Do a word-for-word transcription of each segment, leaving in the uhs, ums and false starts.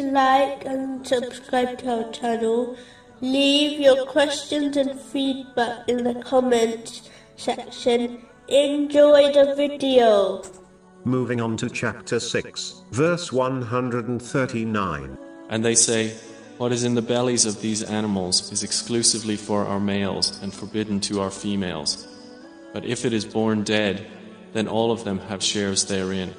to like and subscribe to our channel. Leave your questions and feedback in the comments section. Enjoy the video. Moving on to chapter six, verse one hundred thirty-nine. And they say, what is in the bellies of these animals is exclusively for our males and forbidden to our females. But if it is born dead, then all of them have shares therein.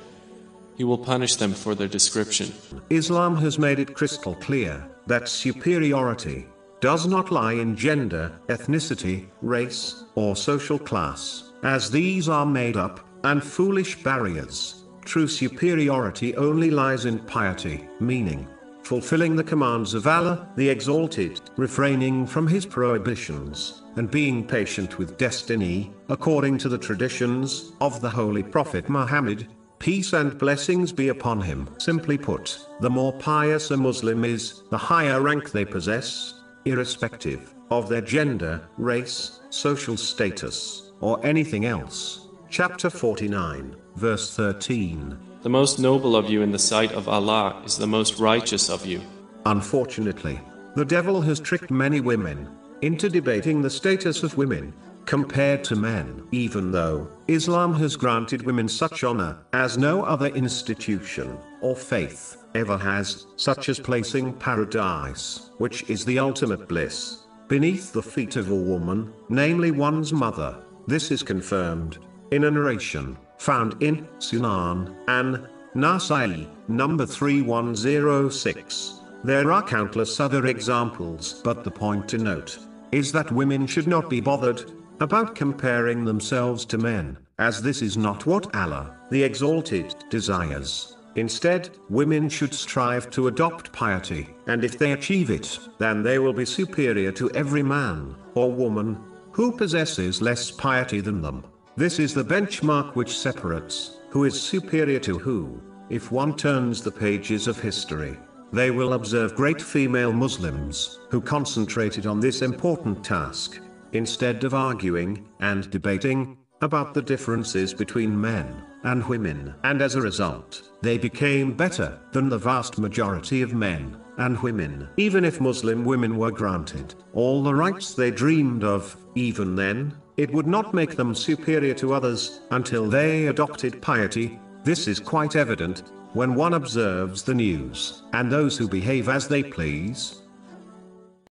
He will punish them for their description. Islam has made it crystal clear that superiority does not lie in gender, ethnicity, race, or social class, as these are made up and foolish barriers. True superiority only lies in piety, meaning fulfilling the commands of Allah, the Exalted, refraining from His prohibitions, and being patient with destiny, according to the traditions of the Holy Prophet Muhammad, peace and blessings be upon him. Simply put, the more pious a Muslim is, the higher rank they possess, irrespective of their gender, race, social status, or anything else. Chapter forty-nine, verse thirteen. The most noble of you in the sight of Allah is the most righteous of you. Unfortunately, the devil has tricked many women into debating the status of women compared to men, even though Islam has granted women such honor as no other institution or faith ever has, such as placing paradise, which is the ultimate bliss, beneath the feet of a woman, namely one's mother. This is confirmed in a narration found in Sunan Nasai, number three one zero six. There are countless other examples, but the point to note is that women should not be bothered about comparing themselves to men, as this is not what Allah, the Exalted, desires. Instead, women should strive to adopt piety, and if they achieve it, then they will be superior to every man or woman who possesses less piety than them. This is the benchmark which separates who is superior to who. If one turns the pages of history, they will observe great female Muslims who concentrated on this important task, instead of arguing and debating about the differences between men and women. And as a result, they became better than the vast majority of men and women. Even if Muslim women were granted all the rights they dreamed of, even then, it would not make them superior to others until they adopted piety. This is quite evident when one observes the news and those who behave as they please